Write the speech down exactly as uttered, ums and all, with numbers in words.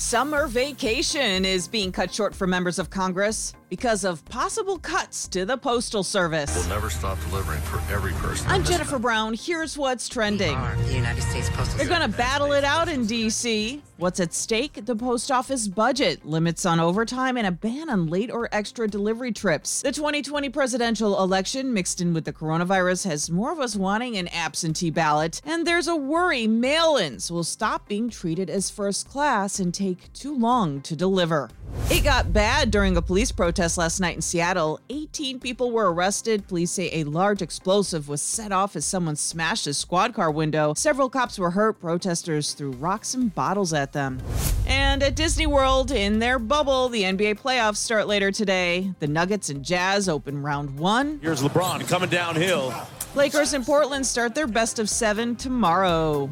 Summer vacation is being cut short for members of Congress because of possible cuts to the Postal Service. We'll never stop delivering for every person. I'm Jennifer Brown. Here's what's trending. The United States Postal Service. They're going to battle it out in D C What's at stake? The post office budget, limits on overtime, and a ban on late or extra delivery trips. The twenty twenty presidential election mixed in with the coronavirus has more of us wanting an absentee ballot. And there's a worry mail-ins will stop being treated as first class and take too long to deliver. It got bad during a police protest last night in Seattle. eighteen people were arrested. Police say a large explosive was set off as someone smashed a squad car window. Several cops were hurt. Protesters threw rocks and bottles at them. And at Disney World, in their bubble, the N B A playoffs start later today. The Nuggets and Jazz open round one. Here's LeBron coming downhill. Lakers and Portland start their best of seven tomorrow.